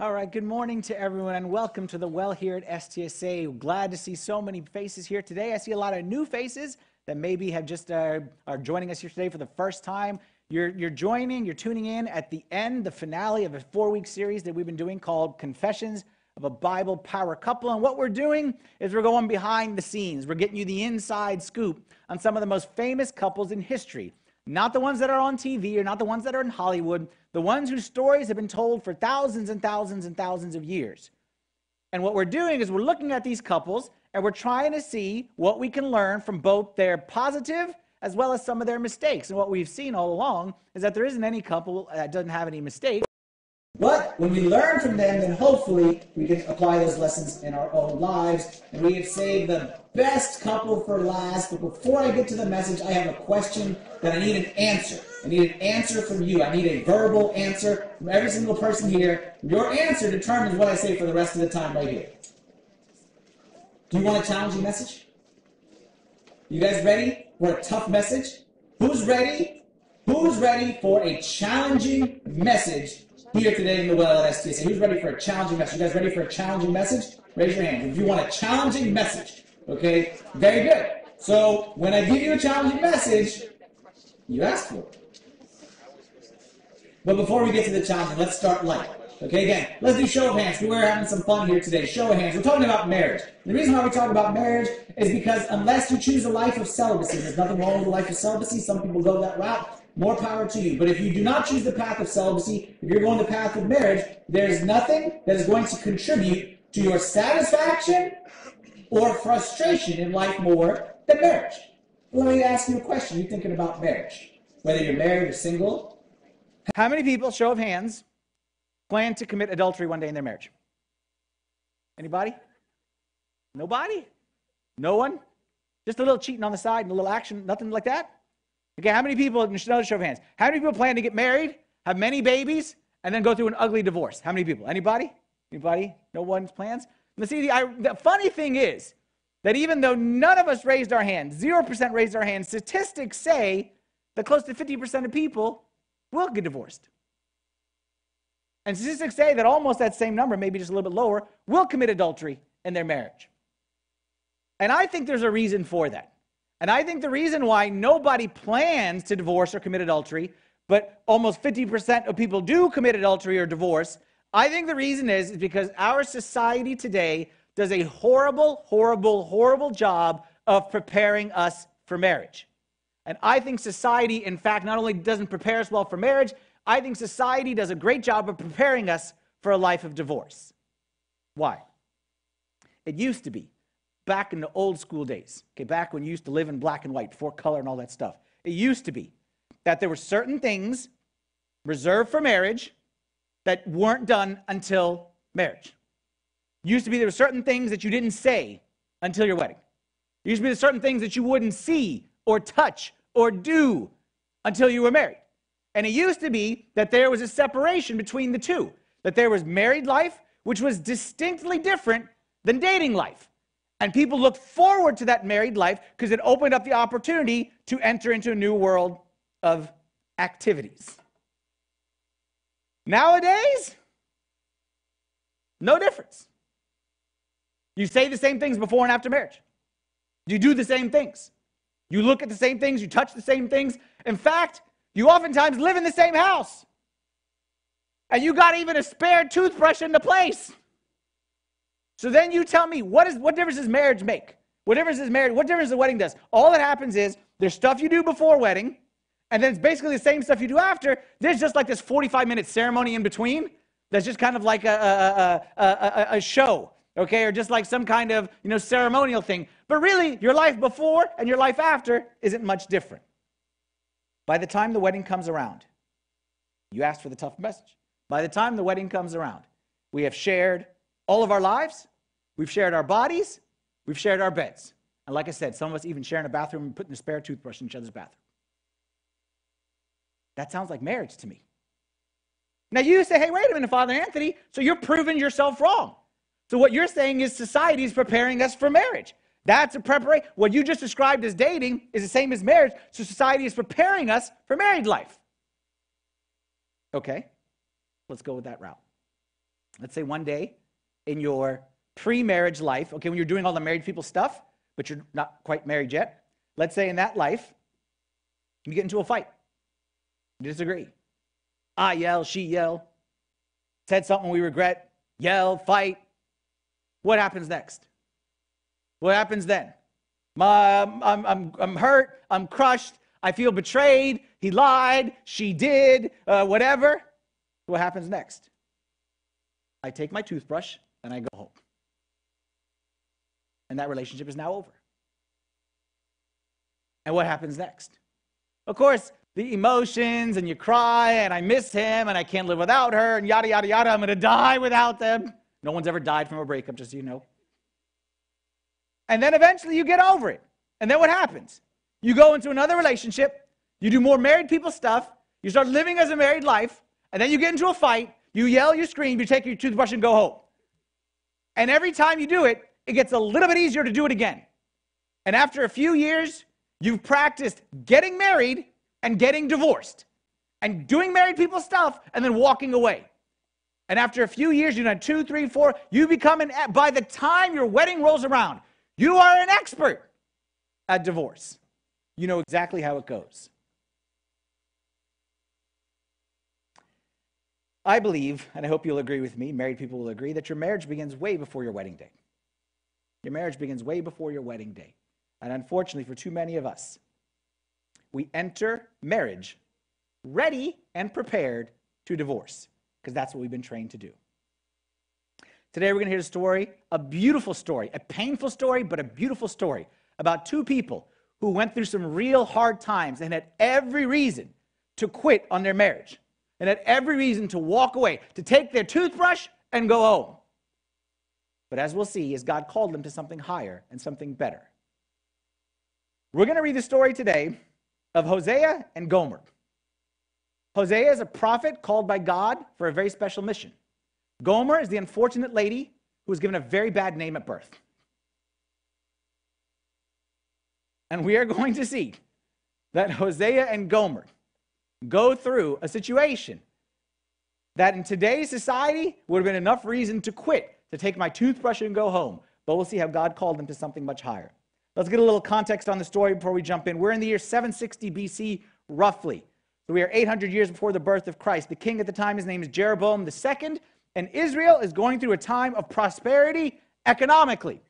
All right, good morning to everyone and welcome to the Well here at STSA. Glad to see so many faces here today. I see a lot of new faces that maybe have just are joining us here today for the first time. You're tuning in at the end, the finale of a 4-week series that we've been doing called Confessions of a Bible Power Couple. And what we're doing is we're going behind the scenes. We're getting you the inside scoop on some of the most famous couples in history. Not the ones that are on TV or not the ones that are in Hollywood, the ones whose stories have been told for thousands and thousands and thousands of years. And what we're doing is we're looking at these couples and we're trying to see what we can learn from both their positive as well as some of their mistakes. And what we've seen all along is that there isn't any couple that doesn't have any mistakes. But when we learn from them, then hopefully we can apply those lessons in our own lives. And we have saved the best couple for last. But before I get to the message, I have a question that I need an answer. I need an answer from you. I need a verbal answer from every single person here. Your answer determines what I say for the rest of the time right here. Do you want a challenging message? You guys ready for a tough message? Who's ready? Who's ready for a challenging message here today in the Well at STSA? Who's ready for a challenging message? You guys ready for a challenging message? Raise your hand if you want a challenging message. Okay, very good. So when I give you a challenging message, you ask for it. But before we get to the challenge, let's start light. Okay, again, let's do show of hands. We were having some fun here today. Show of hands. We're talking about marriage. The reason why we talk about marriage is because unless you choose a life of celibacy, there's nothing wrong with a life of celibacy. Some people go that route. More power to you. But if you do not choose the path of celibacy, if you're going the path of marriage, there's nothing that is going to contribute to your satisfaction or frustration in life more than marriage. Let me ask you a question. You're thinking about marriage, whether you're married or single. How many people, show of hands, plan to commit adultery one day in their marriage? Anybody? Nobody? No one? Just a little cheating on the side and a little action, nothing like that? Okay, how many people, another show of hands, how many people plan to get married, have many babies, and then go through an ugly divorce? How many people? Anybody? Anybody? No one's plans? Now see, the funny thing is that even though none of us raised our hands, 0% raised our hands, statistics say that close to 50% of people will get divorced. And statistics say that almost that same number, maybe just a little bit lower, will commit adultery in their marriage. And I think there's a reason for that. And I think the reason why nobody plans to divorce or commit adultery, but almost 50% of people do commit adultery or divorce, I think the reason is because our society today does a horrible, horrible, horrible job of preparing us for marriage. And I think society, in fact, not only doesn't prepare us well for marriage, I think society does a great job of preparing us for a life of divorce. Why? It used to be, back in the old school days, okay, back when you used to live in black and white, before color and all that stuff, it used to be that there were certain things reserved for marriage that weren't done until marriage. It used to be there were certain things that you didn't say until your wedding. It used to be there were certain things that you wouldn't see or touch or do until you were married. And it used to be that there was a separation between the two, that there was married life, which was distinctly different than dating life. And people looked forward to that married life because it opened up the opportunity to enter into a new world of activities. Nowadays, no difference. You say the same things before and after marriage. You do the same things. You look at the same things, you touch the same things. In fact, you oftentimes live in the same house. And you got even a spare toothbrush in the place. So then you tell me, what difference does marriage make? What difference does marriage, what difference the wedding does? All that happens is there's stuff you do before wedding, and then it's basically the same stuff you do after. There's just like this 45-minute ceremony in between that's just kind of like a show. Okay, or just like some kind of, you know, ceremonial thing. But really, your life before and your life after isn't much different. By the time the wedding comes around, you asked for the tough message. By the time the wedding comes around, we have shared all of our lives. We've shared our bodies. We've shared our beds. And like I said, some of us even sharing a bathroom and putting a spare toothbrush in each other's bathroom. That sounds like marriage to me. Now you say, hey, wait a minute, Father Anthony, so you're proving yourself wrong. So what you're saying is society is preparing us for marriage. That's a preparation. What you just described as dating is the same as marriage. So society is preparing us for married life. Okay, let's go with that route. Let's say one day in your pre-marriage life, okay, when you're doing all the married people stuff, but you're not quite married yet, let's say in that life, you get into a fight. You disagree. I yell, she yell, said something we regret, yell, fight. What happens next? What happens then? I'm hurt, I'm crushed, I feel betrayed, he lied, she did, whatever. What happens next? I take my toothbrush and I go home. And that relationship is now over. And what happens next? Of course, the emotions, and you cry, and I miss him, and I can't live without her, and yada, yada, yada, I'm going to die without them. No one's ever died from a breakup, just so you know. And then eventually you get over it. And then what happens? You go into another relationship, you do more married people stuff, you start living as a married life, and then you get into a fight, you yell, you scream, you take your toothbrush and go home. And every time you do it, it gets a little bit easier to do it again. And after a few years, you've practiced getting married and getting divorced and doing married people stuff and then walking away. And after a few years, you've done 2, 3, 4, you become by the time your wedding rolls around, you are an expert at divorce. You know exactly how it goes. I believe, and I hope you'll agree with me, married people will agree, that your marriage begins way before your wedding day. Your marriage begins way before your wedding day. And unfortunately, for too many of us, we enter marriage ready and prepared to divorce, because that's what we've been trained to do. Today, we're going to hear a story, a beautiful story, a painful story, but a beautiful story about two people who went through some real hard times and had every reason to quit on their marriage. And had every reason to walk away, to take their toothbrush and go home. But as we'll see, as God called them to something higher and something better. We're going to read the story today of Hosea and Gomer. Hosea is a prophet called by God for a very special mission. Gomer is the unfortunate lady who was given a very bad name at birth. And we are going to see that Hosea and Gomer go through a situation that in today's society would have been enough reason to quit, to take my toothbrush and go home. But we'll see how God called them to something much higher. Let's get a little context on the story before we jump in. We're in the year 760 BC, roughly. So we are 800 years before the birth of Christ. The king at the time, his name is Jeroboam II, and Israel is going through a time of prosperity economically.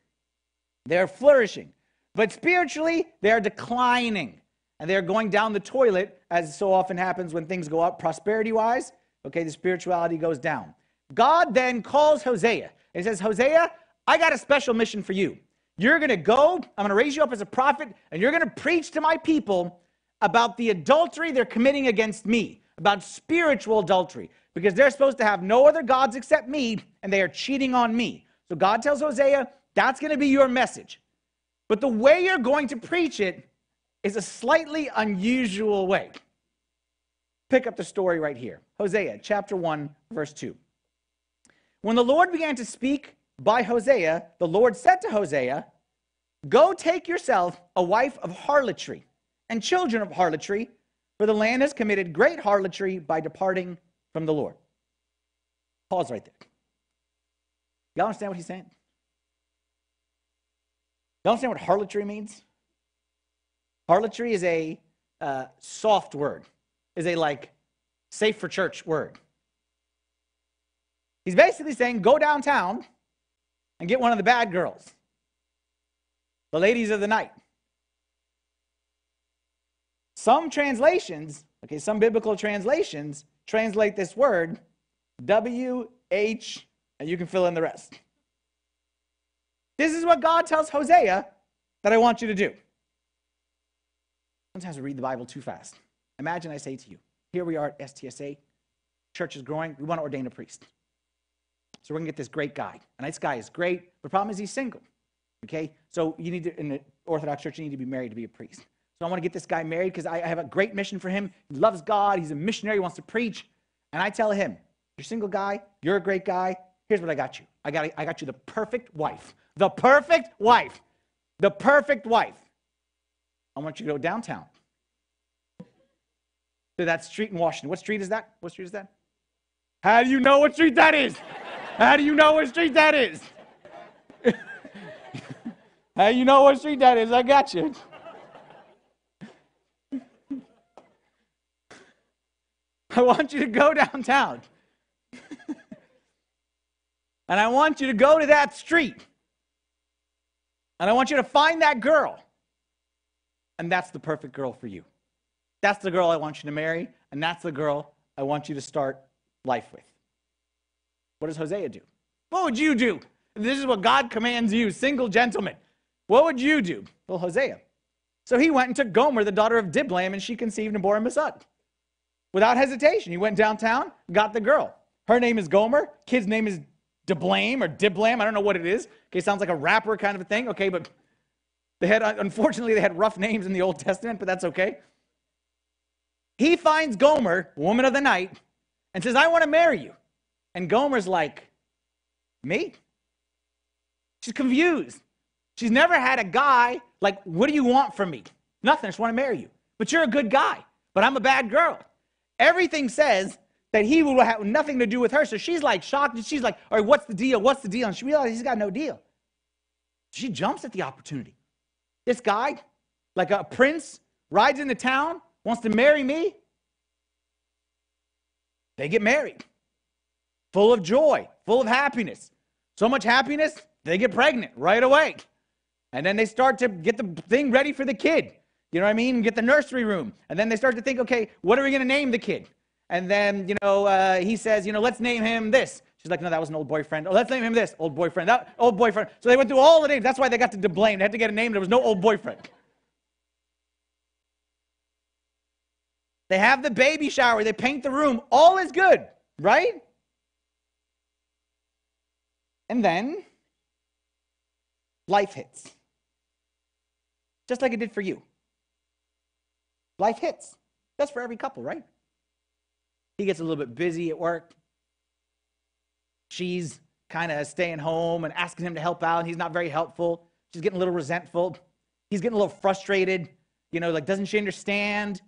They're flourishing, but spiritually, they're declining. And they're going down the toilet, as so often happens when things go up prosperity-wise. Okay, the spirituality goes down. God then calls Hosea and says, Hosea, I got a special mission for you. You're going to go, I'm going to raise you up as a prophet, and you're going to preach to my people about the adultery they're committing against me, about spiritual adultery, because they're supposed to have no other gods except me, and they are cheating on me. So God tells Hosea, that's going to be your message. But the way you're going to preach it is a slightly unusual way. Pick up the story right here. Hosea chapter 1, verse 2. When the Lord began to speak by Hosea, the Lord said to Hosea, go take yourself a wife of harlotry and children of harlotry, for the land has committed great harlotry by departing from the Lord. Pause right there. Y'all understand what he's saying? Y'all understand what harlotry means? Harlotry is a soft word, is a like safe for church word. He's basically saying, go downtown and get one of the bad girls, the ladies of the night. Some translations, okay, some biblical translations translate this word, W-H, and you can fill in the rest. This is what God tells Hosea that I want you to do. Sometimes we read the Bible too fast. Imagine I say to you, here we are at STSA, church is growing, we want to ordain a priest. So we're going to get this great guy. And this guy is great. The problem is he's single, okay? So you need to, in the Orthodox Church, you need to be married to be a priest. So I want to get this guy married because I have a great mission for him. He loves God. He's a missionary. He wants to preach. And I tell him, you're a single guy. You're a great guy. Here's what I got you. I got you the perfect wife. The perfect wife. The perfect wife. I want you to go downtown to that street in Washington. What street is that? How do you know what street that is? How do you know what street that is? How do you know what street that is? I got you. I want you to go downtown. And I want you to go to that street. And I want you to find that girl. And that's the perfect girl for you. That's the girl I want you to marry. And that's the girl I want you to start life with. What does Hosea do? What would you do? This is what God commands you, single gentlemen. What would you do? Well, Hosea. So he went and took Gomer, the daughter of Diblaim, and she conceived and bore him a son. Without hesitation, he went downtown, got the girl. Her name is Gomer. Kid's name is Diblaim or Diblaim. I don't know what it is. Okay, sounds like a rapper kind of a thing. Okay, but unfortunately, they had rough names in the Old Testament, but that's okay. He finds Gomer, woman of the night, and says, I want to marry you. And Gomer's like, me? She's confused. She's never had a guy like, what do you want from me? Nothing, I just want to marry you. But you're a good guy, but I'm a bad girl. Everything says that he will have nothing to do with her. So she's like shocked. She's like, all right, what's the deal? What's the deal? And she realizes he's got no deal. She jumps at the opportunity. This guy, like a prince, rides into town, wants to marry me. They get married. Full of joy, full of happiness. So much happiness, they get pregnant right away. And then they start to get the thing ready for the kid. You know what I mean? Get the nursery room. And then they start to think, okay, what are we going to name the kid? And then, he says, let's name him this. She's like, no, that was an old boyfriend. Oh, let's name him this, old boyfriend, that old boyfriend. So they went through all the names. That's why they got to Diblaim. They had to get a name. There was no old boyfriend. They have the baby shower. They paint the room. All is good, right? And then life hits. Just like it did for you. Life hits. That's for every couple, right? He gets a little bit busy at work. She's kind of staying home and asking him to help out, and he's not very helpful. She's getting a little resentful. He's getting a little frustrated. Like, doesn't she understand?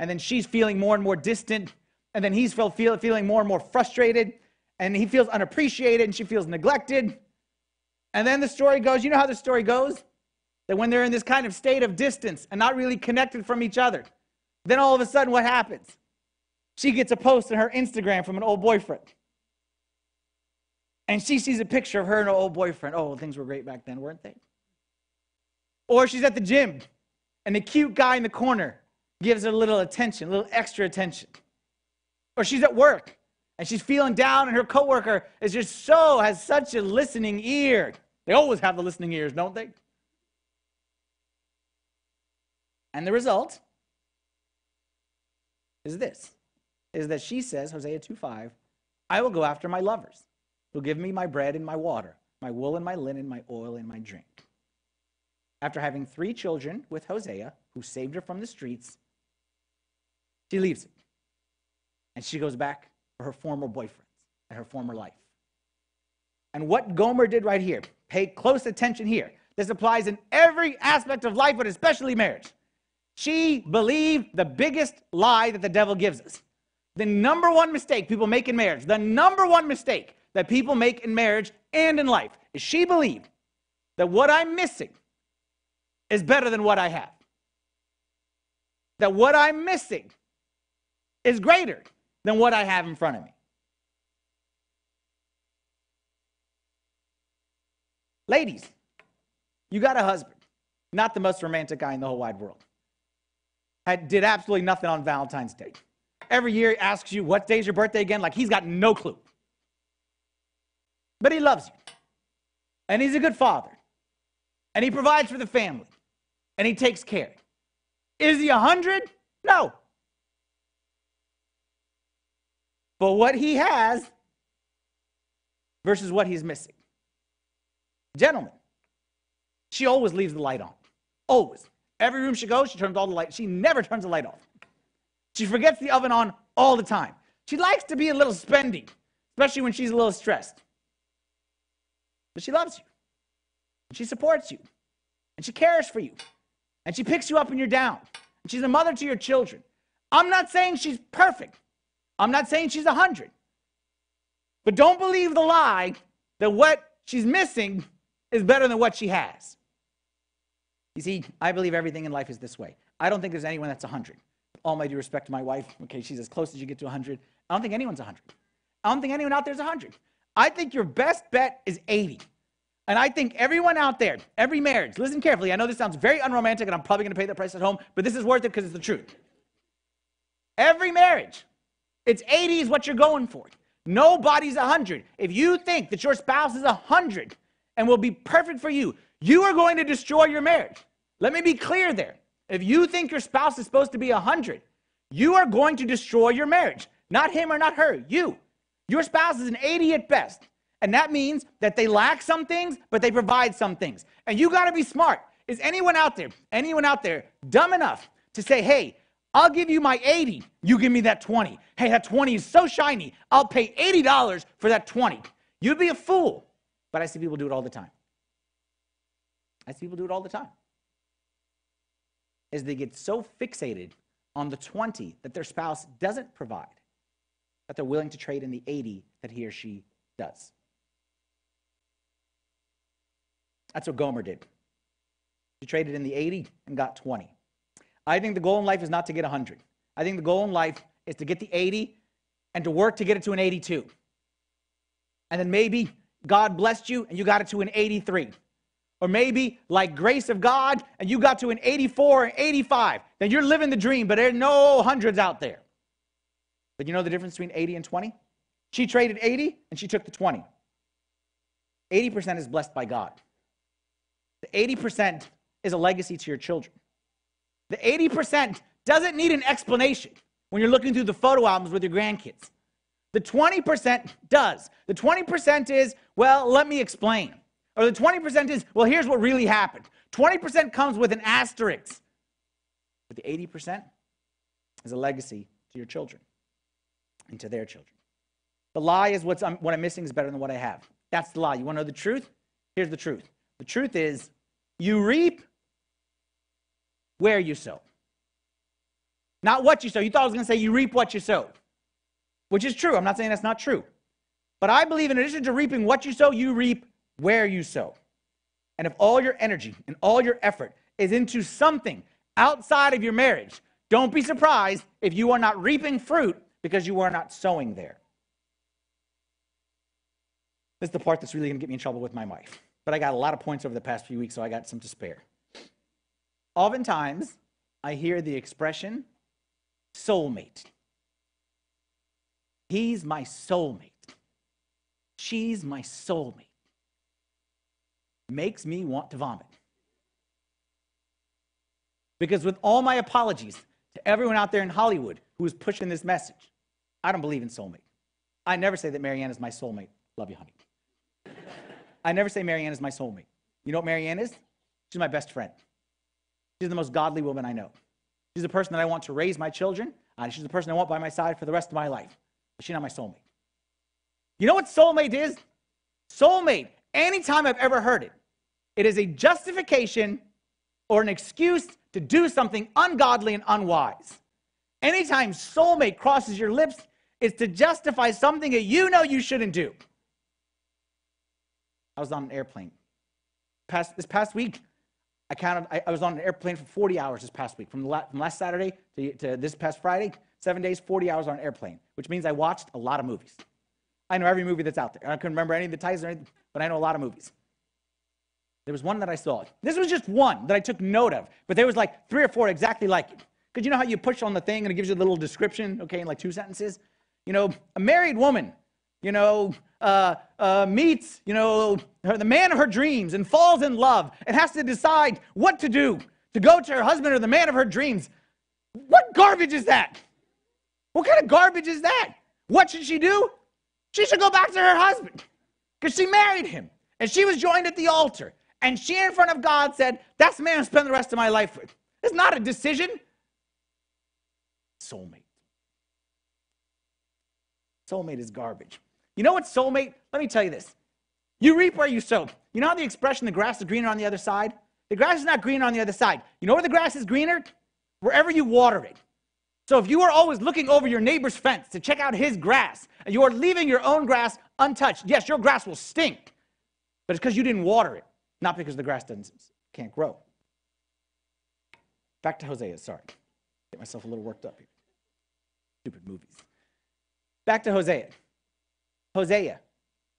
And then she's feeling more and more distant. And then he's feeling more and more frustrated. And he feels unappreciated, and she feels neglected. And then the story goes, you know how the story goes? That when they're in this kind of state of distance and not really connected from each other, then all of a sudden what happens? She gets a post on her Instagram from an old boyfriend. And she sees a picture of her and her old boyfriend. Oh, things were great back then, weren't they? Or she's at the gym, and the cute guy in the corner gives her a little attention, a little extra attention. Or she's at work, and she's feeling down, and her coworker is just has such a listening ear. They always have the listening ears, don't they? And the result is this, is that she says, Hosea 2:5, I will go after my lovers, who give me my bread and my water, my wool and my linen, my oil and my drink. After having 3 children with Hosea, who saved her from the streets, she leaves him. And she goes back for her former boyfriends and her former life. And what Gomer did right here, pay close attention here. This applies in every aspect of life, but especially marriage. She believed the biggest lie that the devil gives us. The number one mistake people make in marriage, the number one mistake that people make in marriage and in life, is she believed that what I'm missing is better than what I have. That what I'm missing is greater than what I have in front of me. Ladies, you got a husband, not the most romantic guy in the whole wide world. I did absolutely nothing on Valentine's Day. Every year he asks you, what day's your birthday again? Like, he's got no clue. But he loves you. And he's a good father. And he provides for the family. And he takes care. Is he 100? No. But what he has versus what he's missing. Gentlemen, she always leaves the light on. Always. Every room she goes, she turns all the light. She never turns the light off. She forgets the oven on all the time. She likes to be a little spendy, especially when she's a little stressed. But she loves you. And she supports you. And she cares for you. And she picks you up when you're down. And she's a mother to your children. I'm not saying she's perfect. I'm not saying she's 100. But don't believe the lie that what she's missing is better than what she has. You see, I believe everything in life is this way. I don't think there's anyone that's 100. All my due respect to my wife, okay, she's as close as you get to 100. I don't think anyone's 100. I don't think anyone out there's 100. I think your best bet is 80. And I think everyone out there, every marriage, listen carefully, I know this sounds very unromantic and I'm probably going to pay the price at home, but this is worth it because it's the truth. Every marriage, it's 80 is what you're going for. Nobody's 100. If you think that your spouse is 100 and will be perfect for you, you are going to destroy your marriage. Let me be clear there. If you think your spouse is supposed to be 100, you are going to destroy your marriage. Not him or not her, you. Your spouse is an 80 at best. And that means that they lack some things, but they provide some things. And you got to be smart. Is anyone out there dumb enough to say, hey, I'll give you my 80. You give me that 20. Hey, that 20 is so shiny. I'll pay $80 for that 20. You'd be a fool. But I see people do it all the time. I see people do it all the time. Is they get so fixated on the 20 that their spouse doesn't provide that they're willing to trade in the 80 that he or she does. That's what Gomer did. She traded in the 80 and got 20. I think the goal in life is not to get 100. I think the goal in life is to get the 80 and to work to get it to an 82. And then maybe God blessed you and you got it to an 83. Or maybe, like grace of God, and you got to an 84 or 85. Then you're living the dream, but there are no hundreds out there. But you know the difference between 80 and 20? She traded 80 and she took the 20. 80% is blessed by God. The 80% is a legacy to your children. The 80% doesn't need an explanation when you're looking through the photo albums with your grandkids. The 20% does. The 20% is, well, let me explain. Or the 20% is, well, here's what really happened. 20% comes with an asterisk. But the 80% is a legacy to your children and to their children. The lie is what I'm missing is better than what I have. That's the lie. You want to know the truth? Here's the truth. The truth is, you reap where you sow. Not what you sow. You thought I was going to say you reap what you sow, which is true. I'm not saying that's not true. But I believe in addition to reaping what you sow, you reap where you sow. And if all your energy and all your effort is into something outside of your marriage, don't be surprised if you are not reaping fruit because you are not sowing there. This is the part that's really going to get me in trouble with my wife. But I got a lot of points over the past few weeks, so I got some to spare. Oftentimes, I hear the expression, soulmate. He's my soulmate. She's my soulmate. Makes me want to vomit. Because with all my apologies to everyone out there in Hollywood who is pushing this message, I don't believe in soulmate. I never say that Marianne is my soulmate. Love you, honey. I never say Marianne is my soulmate. You know what Marianne is? She's my best friend. She's the most godly woman I know. She's the person that I want to raise my children. She's the person I want by my side for the rest of my life. But she's not my soulmate. You know what soulmate is? Soulmate, anytime I've ever heard it, it is a justification or an excuse to do something ungodly and unwise. Anytime soulmate crosses your lips, it's to justify something that you know you shouldn't do. I was on an airplane. This past week, I was on an airplane for 40 hours this past week. From last Saturday to this past Friday, 7 days, 40 hours on an airplane, which means I watched a lot of movies. I know every movie that's out there. I couldn't remember any of the titles or anything, but I know a lot of movies. There was one that I saw. This was just one that I took note of, but there was like three or four exactly like it. Because you know how you push on the thing and it gives you a little description, okay, in like two sentences? You know, a married woman, you know, meets, you know, the man of her dreams and falls in love and has to decide what to do, to go to her husband or the man of her dreams. What garbage is that? What kind of garbage is that? What should she do? She should go back to her husband because she married him and she was joined at the altar and she in front of God said, that's the man I'll spend the rest of my life with. It's not a decision. Soulmate. Soulmate is garbage. You know what soulmate? Let me tell you this. You reap where you sow. You know how the expression, the grass is greener on the other side? The grass is not greener on the other side. You know where the grass is greener? Wherever you water it. So if you are always looking over your neighbor's fence to check out his grass, and you are leaving your own grass untouched, yes, your grass will stink, but it's because you didn't water it, not because the grass can't grow. Back to Hosea, sorry. Get myself a little worked up here. Stupid movies. Back to Hosea. Hosea,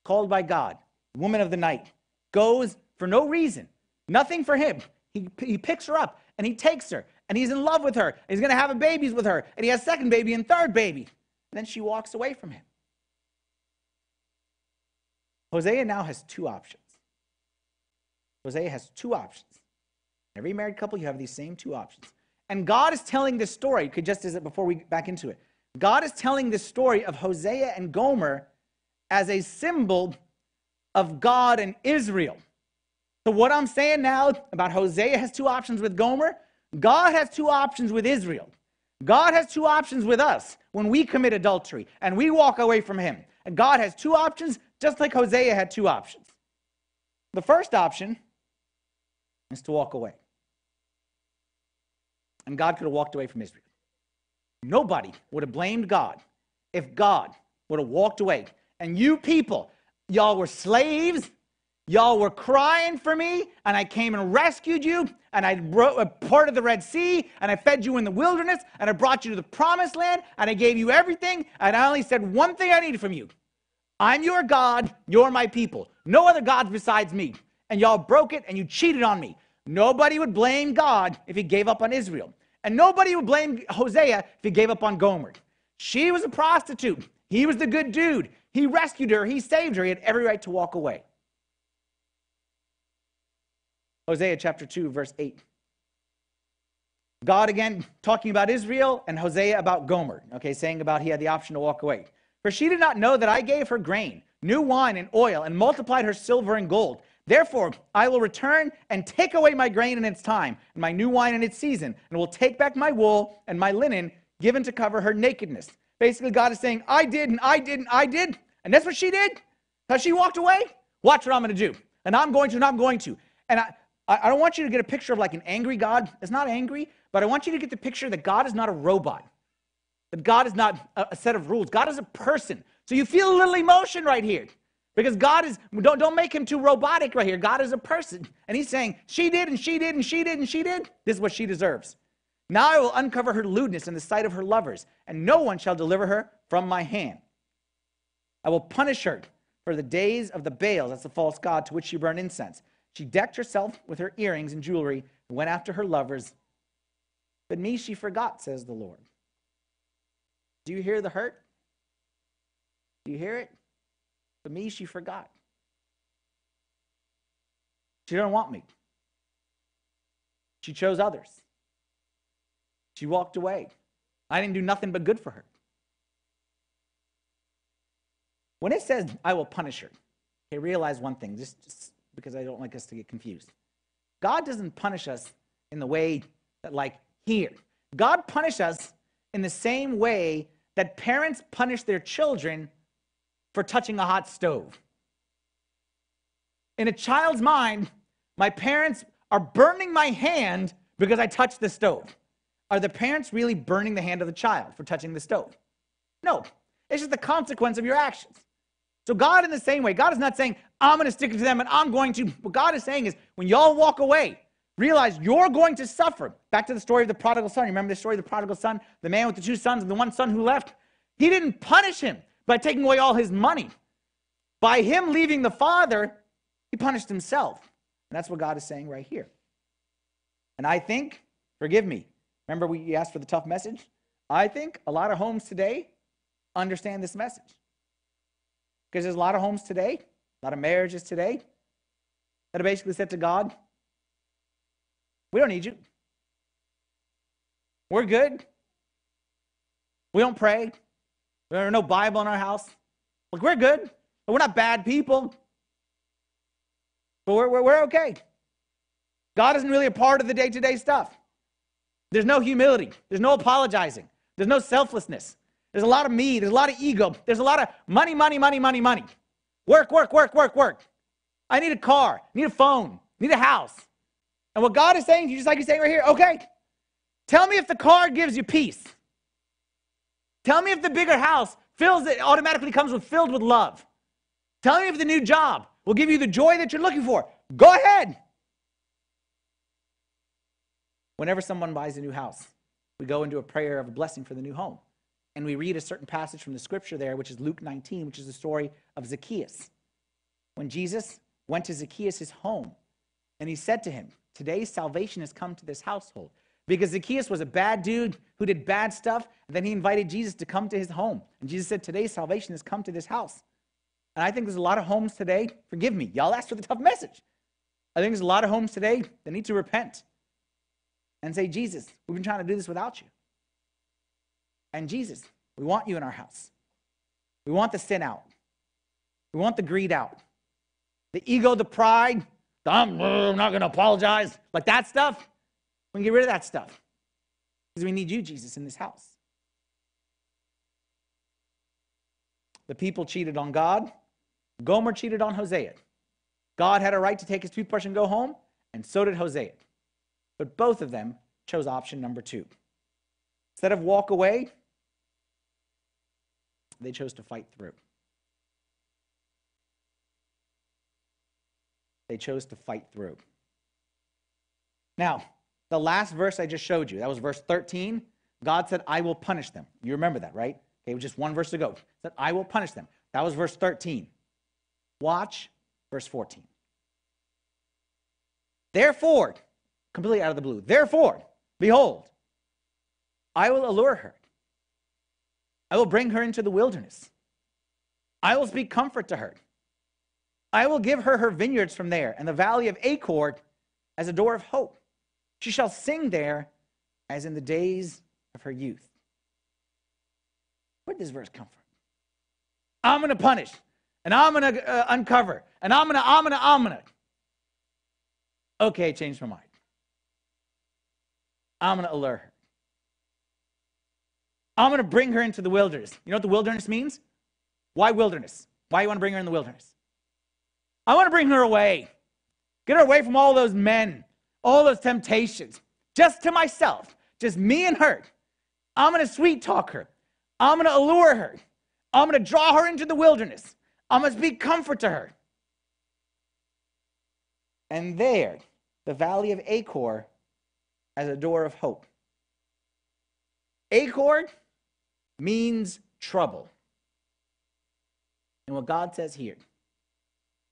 called by God, woman of the night, goes for no reason, nothing for him. He picks her up, and he takes her, and he's in love with her. He's going to have babies with her, and he has second baby and third baby. And then she walks away from him. Hosea now has two options. Hosea has two options. Every married couple, you have these same two options. And God is telling this story, just as it before we get back into it. God is telling this story of Hosea and Gomer as a symbol of God and Israel. So what I'm saying now about Hosea has two options with Gomer, God has two options with Israel. God has two options with us when we commit adultery and we walk away from him. And God has two options, just like Hosea had two options. The first option is to walk away. And God could have walked away from Israel. Nobody would have blamed God if God would have walked away. And you people, y'all were slaves. Y'all were crying for me, and I came and rescued you, and I parted the Red Sea, and I fed you in the wilderness, and I brought you to the promised land, and I gave you everything, and I only said one thing I needed from you. I'm your God, you're my people. No other gods besides me. And y'all broke it, and you cheated on me. Nobody would blame God if he gave up on Israel. And nobody would blame Hosea if he gave up on Gomer. She was a prostitute. He was the good dude. He rescued her. He saved her. He had every right to walk away. Hosea chapter 2, verse 8. God again talking about Israel and Hosea about Gomer, okay, saying about he had the option to walk away. For she did not know that I gave her grain, new wine and oil, and multiplied her silver and gold. Therefore, I will return and take away my grain in its time, and my new wine in its season, and will take back my wool and my linen given to cover her nakedness. Basically, God is saying, I did, and I did, and I did, and that's what she did? How she walked away? Watch what I'm going to do. And I'm going to, and I'm going to. And I don't want you to get a picture of like an angry God. It's not angry, but I want you to get the picture that God is not a robot, that God is not a set of rules. God is a person. So you feel a little emotion right here because God is, don't make him too robotic right here. God is a person. And he's saying, she did, and she did, and she did, and she did. This is what she deserves. Now I will uncover her lewdness in the sight of her lovers, and no one shall deliver her from my hand. I will punish her for the days of the Baals, that's the false god to which she burned incense. She decked herself with her earrings and jewelry and went after her lovers. But me she forgot, says the Lord. Do you hear the hurt? Do you hear it? But me she forgot. She didn't want me. She chose others. She walked away. I didn't do nothing but good for her. When it says, I will punish her, okay, realize one thing. Just because I don't like us to get confused. God doesn't punish us in the way that, like, here. God punishes us in the same way that parents punish their children for touching a hot stove. In a child's mind, my parents are burning my hand because I touched the stove. Are the parents really burning the hand of the child for touching the stove? No. It's just the consequence of your actions. So God, in the same way, God is not saying, I'm going to stick it to them and I'm going to. What God is saying is, when y'all walk away, realize you're going to suffer. Back to the story of the prodigal son. Remember the story of the prodigal son? The man with the two sons and the one son who left. He didn't punish him by taking away all his money. By him leaving the father, he punished himself. And that's what God is saying right here. And I think, forgive me, remember we asked for the tough message? I think a lot of homes today understand this message. Because there's a lot of homes today, a lot of marriages today, that are basically said to God, we don't need you. We're good. We don't pray. There are no Bible in our house. Like, we're good. We're not bad people. But we're okay. God isn't really a part of the day-to-day stuff. There's no humility. There's no apologizing. There's no selflessness. There's a lot of me. There's a lot of ego. There's a lot of money, money, money, money, money. Work, work, work, work, work. I need a car. I need a phone. I need a house. And what God is saying to you, just like he's saying right here, okay, tell me if the car gives you peace. Tell me if the bigger house fills it automatically comes with filled with love. Tell me if the new job will give you the joy that you're looking for. Go ahead. Whenever someone buys a new house, we go into a prayer of a blessing for the new home. And we read a certain passage from the scripture there, which is Luke 19, which is the story of Zacchaeus. When Jesus went to Zacchaeus' home, and he said to him, "Today's salvation has come to this household." Because Zacchaeus was a bad dude who did bad stuff, and then he invited Jesus to come to his home. And Jesus said, "Today's salvation has come to this house." And I think there's a lot of homes today, forgive me, y'all asked for the tough message. I think there's a lot of homes today that need to repent and say, "Jesus, we've been trying to do this without you. And Jesus, we want you in our house. We want the sin out. We want the greed out. The ego, the pride, the I'm not going to apologize," like that stuff. We can get rid of that stuff because we need you, Jesus, in this house. The people cheated on God. Gomer cheated on Hosea. God had a right to take his toothbrush and go home, and so did Hosea. But both of them chose option number two. Instead of walk away, they chose to fight through. They chose to fight through. Now, the last verse I just showed you, that was verse 13. God said, "I will punish them." You remember that, right? Okay, it was just one verse ago. He said, "I will punish them." That was verse 13. Watch verse 14. "Therefore," completely out of the blue, "therefore, behold, I will allure her. I will bring her into the wilderness. I will speak comfort to her. I will give her her vineyards from there and the valley of Achor as a door of hope. She shall sing there as in the days of her youth." Where did this verse come from? I'm going to punish, and I'm going to uncover, and I'm going to. Okay, change my mind. I'm going to allure her. I'm going to bring her into the wilderness. You know what the wilderness means? Why wilderness? Why you want to bring her in the wilderness? I want to bring her away. Get her away from all those men, all those temptations, just to myself, just me and her. I'm going to sweet talk her. I'm going to allure her. I'm going to draw her into the wilderness. I'm going to speak comfort to her. And there, the valley of Achor as a door of hope. Achor means trouble. And what God says here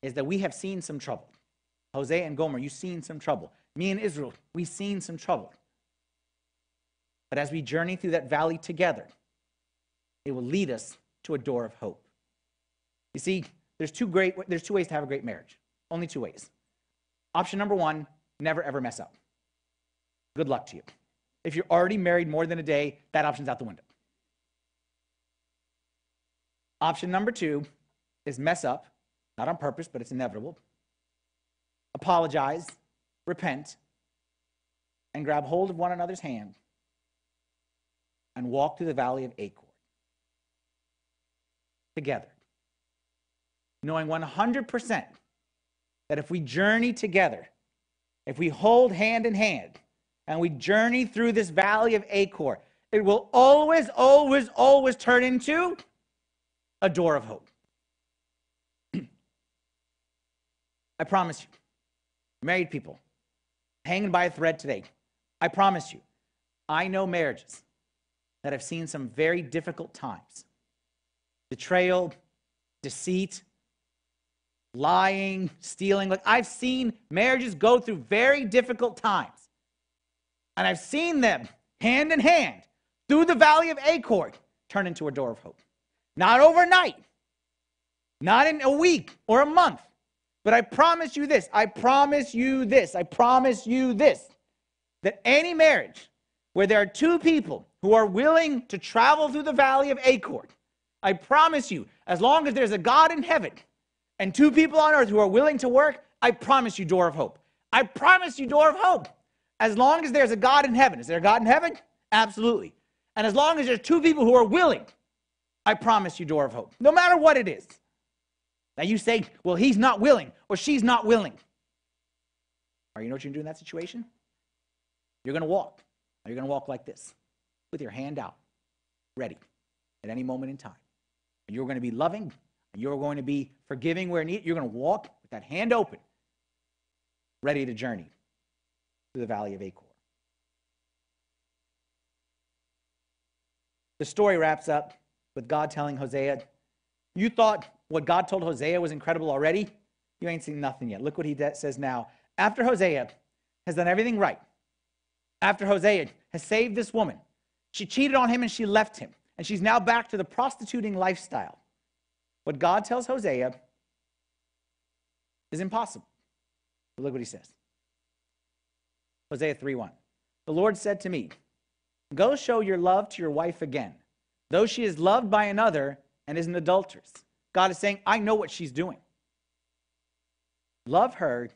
is that we have seen some trouble. Hosea and Gomer, you've seen some trouble. Me and Israel, we've seen some trouble. But as we journey through that valley together, it will lead us to a door of hope. You see, there's two ways to have a great marriage. Only two ways. Option number one, never ever mess up. Good luck to you. If you're already married more than a day, that option's out the window. Option number two is mess up, not on purpose, but it's inevitable. Apologize, repent, and grab hold of one another's hand and walk through the valley of Achor together, knowing 100% that if we journey together, if we hold hand in hand, and we journey through this valley of Achor, it will always, always, always turn into a door of hope. I promise you, married people, hanging by a thread today, I promise you, I know marriages that have seen some very difficult times. Betrayal, deceit, lying, stealing. Like, I've seen marriages go through very difficult times. And I've seen them, hand in hand, through the valley of Achor, turn into a door of hope. Not overnight. Not in a week or a month. But I promise you this. I promise you this. I promise you this. That any marriage where there are two people who are willing to travel through the valley of Achor, I promise you, as long as there's a God in heaven and two people on earth who are willing to work, I promise you, door of hope. I promise you, door of hope. As long as there's a God in heaven. Is there a God in heaven? Absolutely. And as long as there's two people who are willing, I promise you, door of hope. No matter what it is. Now you say, well, he's not willing or she's not willing. Or you know what you're going to do in that situation? You're going to walk. Or you're going to walk like this with your hand out, ready. at any moment in time. And you're going to be loving, and you're going to be forgiving where needed. You're going to walk with that hand open, ready to journey to the valley of Achor. The story wraps up with God telling Hosea, you thought what God told Hosea was incredible already? You ain't seen nothing yet. Look what he says now. After Hosea has done everything right, after Hosea has saved this woman, she cheated on him and she left him, and she's now back to the prostituting lifestyle. What God tells Hosea is impossible. But look what he says. Hosea 3:1. The Lord said to me, go show your love to your wife again, though she is loved by another and is an adulteress. God is saying, I know what she's doing. Love her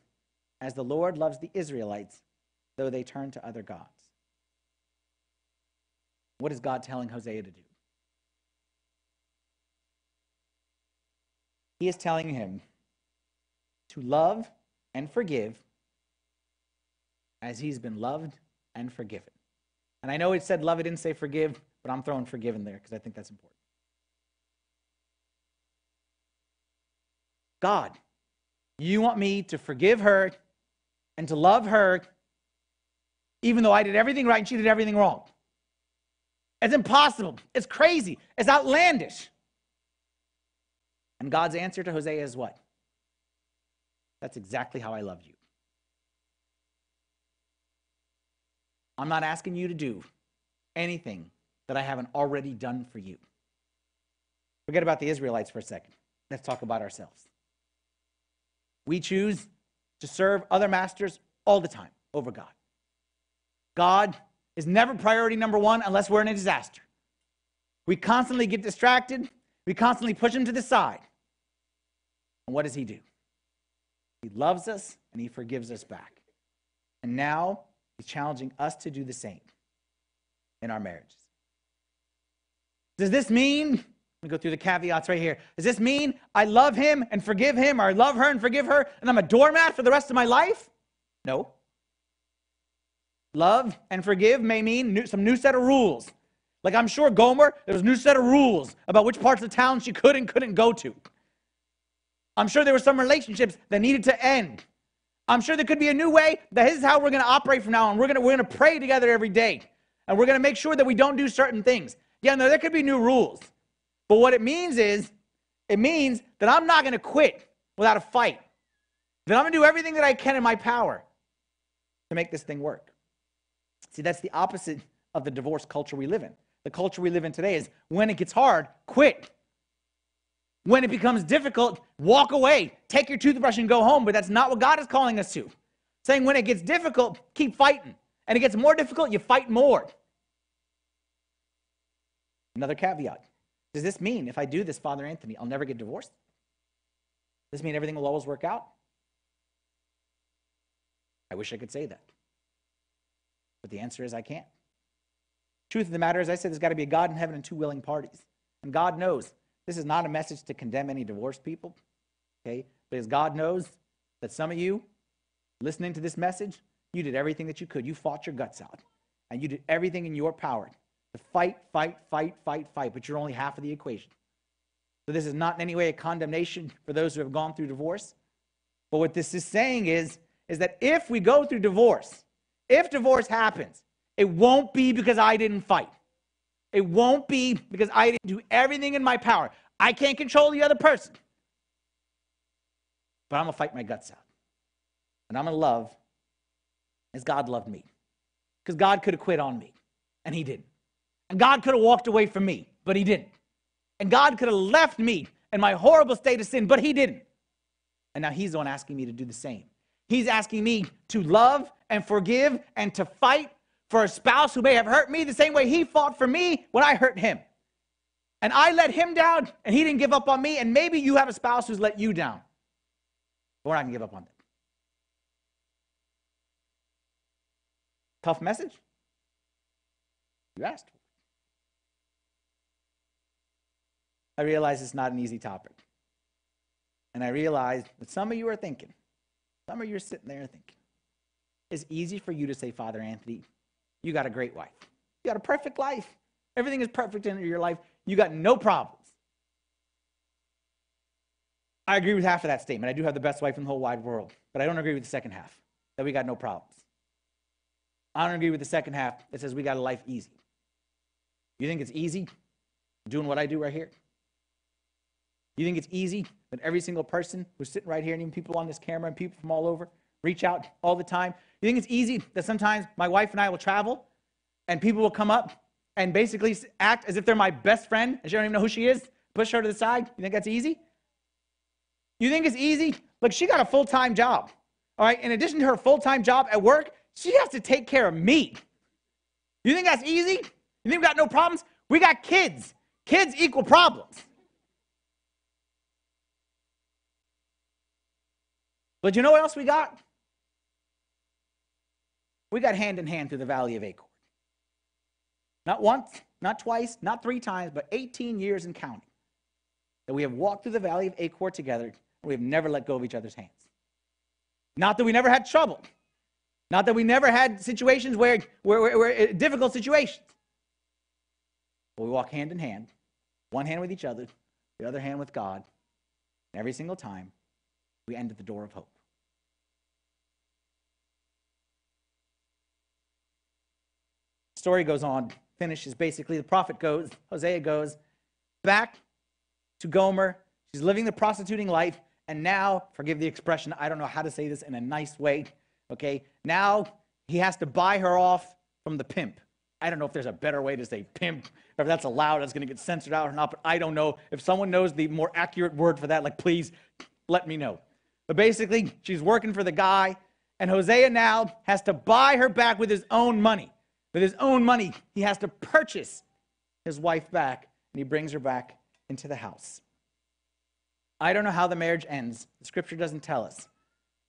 as the Lord loves the Israelites, though they turn to other gods. What is God telling Hosea to do? He is telling him to love and forgive as he's been loved and forgiven. And I know it said love, it didn't say forgive, but I'm throwing forgive in there because I think that's important. God, you want me to forgive her and to love her even though I did everything right and she did everything wrong. It's impossible. It's crazy. It's outlandish. And God's answer to Hosea is what? That's exactly how I love you. I'm not asking you to do anything that I haven't already done for you. Forget about the Israelites for a second. Let's talk about ourselves. We choose to serve other masters all the time over God. God is never priority number one unless we're in a disaster. We constantly get distracted. We constantly push him to the side. And what does he do? He loves us and he forgives us back. And now he's challenging us to do the same in our marriages. Does this mean, let me go through the caveats right here. Does this mean I love him and forgive him, or I love her and forgive her, and I'm a doormat for the rest of my life? No. Love and forgive may mean some new set of rules. Like I'm sure Gomer, there was a new set of rules about which parts of town she could and couldn't go to. I'm sure there were some relationships that needed to end. I'm sure there could be a new way that this is how we're going to operate from now on. We're going to pray together every day. And we're going to make sure that we don't do certain things. Yeah, no, there could be new rules. But what it means is, it means that I'm not going to quit without a fight. That I'm going to do everything that I can in my power to make this thing work. See, that's the opposite of the divorce culture we live in. The culture we live in today is when it gets hard, quit. When it becomes difficult, walk away. Take your toothbrush and go home. But that's not what God is calling us to. Saying when it gets difficult, keep fighting. And it gets more difficult, you fight more. Another caveat. Does this mean if I do this, Father Anthony, I'll never get divorced? Does this mean everything will always work out? I wish I could say that. But the answer is I can't. Truth of the matter is, I said there's got to be a God in heaven and two willing parties. And God knows. This is not a message to condemn any divorced people, okay? But as God knows that some of you listening to this message, you did everything that you could. You fought your guts out. And you did everything in your power to fight. But you're only half of the equation. So this is not in any way a condemnation for those who have gone through divorce. But what this is saying is that if we go through divorce, if divorce happens, it won't be because I didn't fight. It won't be because I didn't do everything in my power. I can't control the other person. But I'm going to fight my guts out. And I'm going to love as God loved me. Because God could have quit on me, and he didn't. And God could have walked away from me, but he didn't. And God could have left me in my horrible state of sin, but he didn't. And now he's the one asking me to do the same. He's asking me to love and forgive and to fight for a spouse who may have hurt me the same way he fought for me when I hurt him. And I let him down, and he didn't give up on me, and maybe you have a spouse who's let you down. But we're not going to give up on them. Tough message? You asked. I realize it's not an easy topic. And I realize that some of you are thinking, some of you are sitting there thinking, it's easy for you to say, Father Anthony, you got a great wife. You got a perfect life. Everything is perfect in your life. you got no problems. I agree with half of that statement. I do have the best wife in the whole wide world, but I don't agree with the second half, that we got no problems. I don't agree with the second half that says we got a life easy. You think it's easy doing what I do right here? You think it's easy that every single person who's sitting right here, and even people on this camera and people from all over, reach out all the time? You think it's easy that sometimes my wife and I will travel and people will come up and basically act as if they're my best friend and she don't even know who she is, push her to the side? You think that's easy? You think it's easy? Look, she got a full-time job, all right? In addition to her full-time job at work, she has to take care of me. You think that's easy? You think we got no problems? We got kids. Kids equal problems. But you know what else we got? We got hand in hand through the valley of Achor. Not once, not twice, not three times, but 18 years and counting that we have walked through the valley of Achor together, and we have never let go of each other's hands. Not that we never had trouble. Not that we never had situations where difficult situations. But we walk hand in hand, one hand with each other, the other hand with God, and every single time we end at the door of hope. The story goes on, finishes basically, the prophet goes, Hosea goes back to Gomer. She's living the prostituting life, and now, forgive the expression, I don't know how to say this in a nice way, okay? Now he has to buy her off from the pimp. I don't know if there's a better way to say pimp, or if that's allowed, that's gonna get censored out or not, but I don't know. If someone knows the more accurate word for that, like, please let me know. But basically, she's working for the guy, and Hosea now has to buy her back with his own money. With his own money, he has to purchase his wife back, and he brings her back into the house. I don't know how the marriage ends. The scripture doesn't tell us,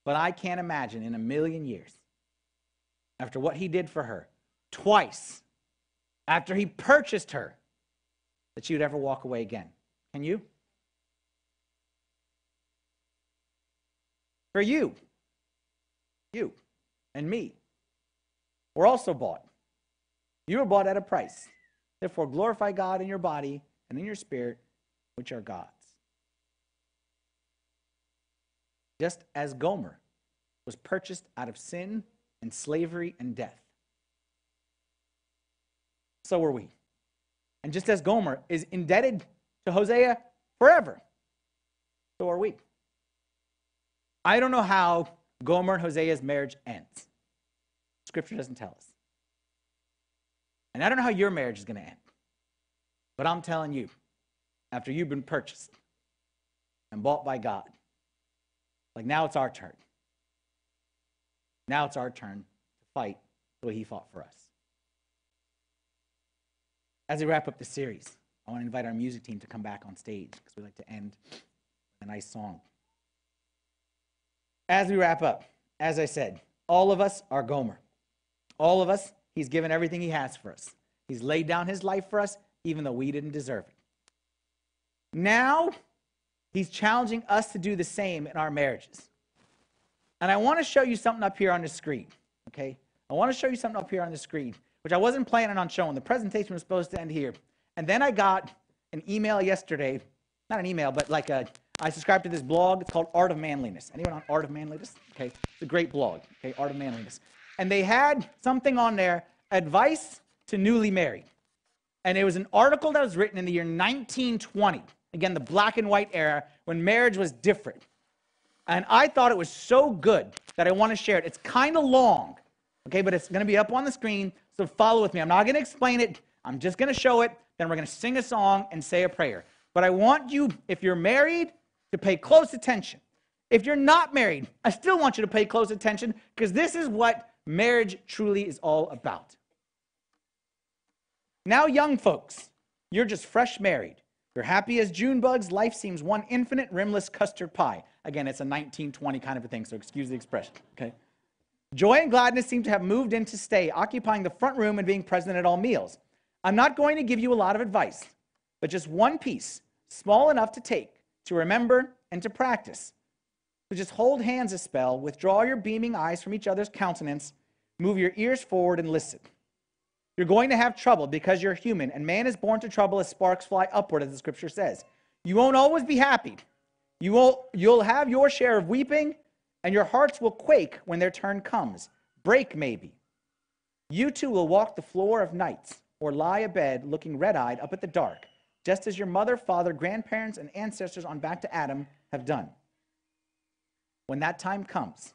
but I can't imagine in a million years, after what he did for her twice, after he purchased her, that she would ever walk away again. Can you? For you and me, we're also bought. You were bought at a price. Therefore, glorify God in your body and in your spirit, which are God's. Just as Gomer was purchased out of sin and slavery and death, so were we. And just as Gomer is indebted to Hosea forever, so are we. I don't know how Gomer and Hosea's marriage ends. Scripture doesn't tell us. And I don't know how your marriage is going to end. But I'm telling you, after you've been purchased and bought by God, like, now it's our turn. Now it's our turn to fight the way he fought for us. As we wrap up the series, I want to invite our music team to come back on stage because we like to end with a nice song. As we wrap up, as I said, all of us are Gomer. All of us, he's given everything he has for us. He's laid down his life for us, even though we didn't deserve it. Now, he's challenging us to do the same in our marriages. And I want to show you something up here on the screen, okay? I want to show you something up here on the screen, which I wasn't planning on showing. The presentation was supposed to end here. And then I got an email yesterday, not an email, but like a, I subscribed to this blog. It's called Art of Manliness. Anyone on Art of Manliness? Okay, it's a great blog, okay, Art of Manliness. And they had something on there, advice to newly married. And it was an article that was written in the year 1920. Again, the black and white era, when marriage was different. And I thought it was so good that I want to share it. It's kind of long, okay, but it's going to be up on the screen, so follow with me. I'm not going to explain it. I'm just going to show it, then we're going to sing a song and say a prayer. But I want you, if you're married, to pay close attention. If you're not married, I still want you to pay close attention, because this is what marriage truly is all about. Now, young folks, you're just fresh married. You're happy as June bugs. Life seems one infinite rimless custard pie. Again, it's a 1920 kind of a thing, so excuse the expression, okay? Joy and gladness seem to have moved in to stay, occupying the front room and being present at all meals. I'm not going to give you a lot of advice, but just one piece, small enough to take, to remember, and to practice. So just hold hands a spell, withdraw your beaming eyes from each other's countenance, move your ears forward and listen. You're going to have trouble because you're human, and man is born to trouble as sparks fly upward, as the scripture says. You won't always be happy. You'll have your share of weeping, and your hearts will quake when their turn comes. Break, maybe. You too will walk the floor of nights or lie abed looking red-eyed up at the dark, just as your mother, father, grandparents, and ancestors on back to Adam have done. When that time comes,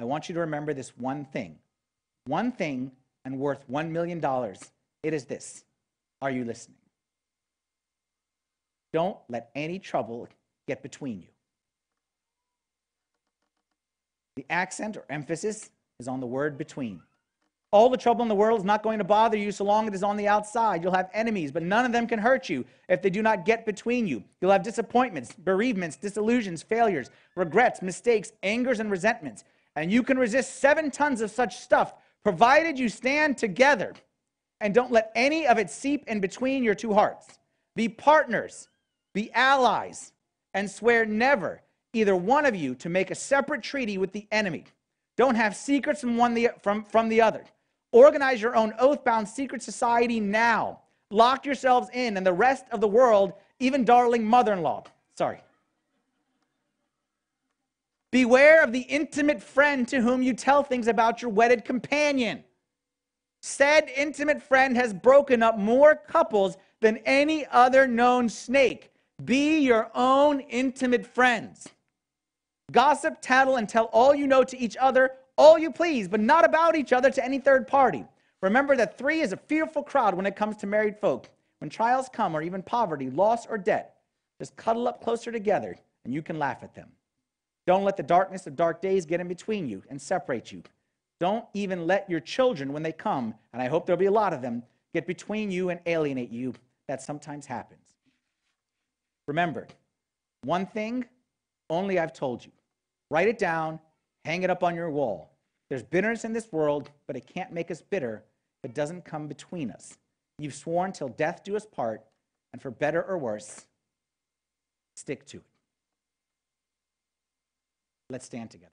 I want you to remember this one thing and worth $1 million. It is this. Are you listening? Don't let any trouble get between you. The accent or emphasis is on the word between. All the trouble in the world is not going to bother you so long it is on the outside. You'll have enemies, but none of them can hurt you if they do not get between you. You'll have disappointments, bereavements, disillusions, failures, regrets, mistakes, angers, and resentments. And you can resist 7 tons of such stuff, provided you stand together and don't let any of it seep in between your two hearts. Be partners, be allies, and swear never, either one of you, to make a separate treaty with the enemy. Don't have secrets from the other. Organize your own oath-bound secret society now. Lock yourselves in, and the rest of the world, even darling mother-in-law. Sorry. Beware of the intimate friend to whom you tell things about your wedded companion. Said intimate friend has broken up more couples than any other known snake. Be your own intimate friends. Gossip, tattle, and tell all you know to each other, all you please, but not about each other to any third party. Remember that 3 is a fearful crowd when it comes to married folk. When trials come, or even poverty, loss, or debt, just cuddle up closer together, and you can laugh at them. Don't let the darkness of dark days get in between you and separate you. Don't even let your children, when they come, and I hope there'll be a lot of them, get between you and alienate you. That sometimes happens. Remember, one thing only I've told you. Write it down. Hang it up on your wall. There's bitterness in this world, but it can't make us bitter if it doesn't come between us. You've sworn till death do us part, and for better or worse, stick to it. Let's stand together.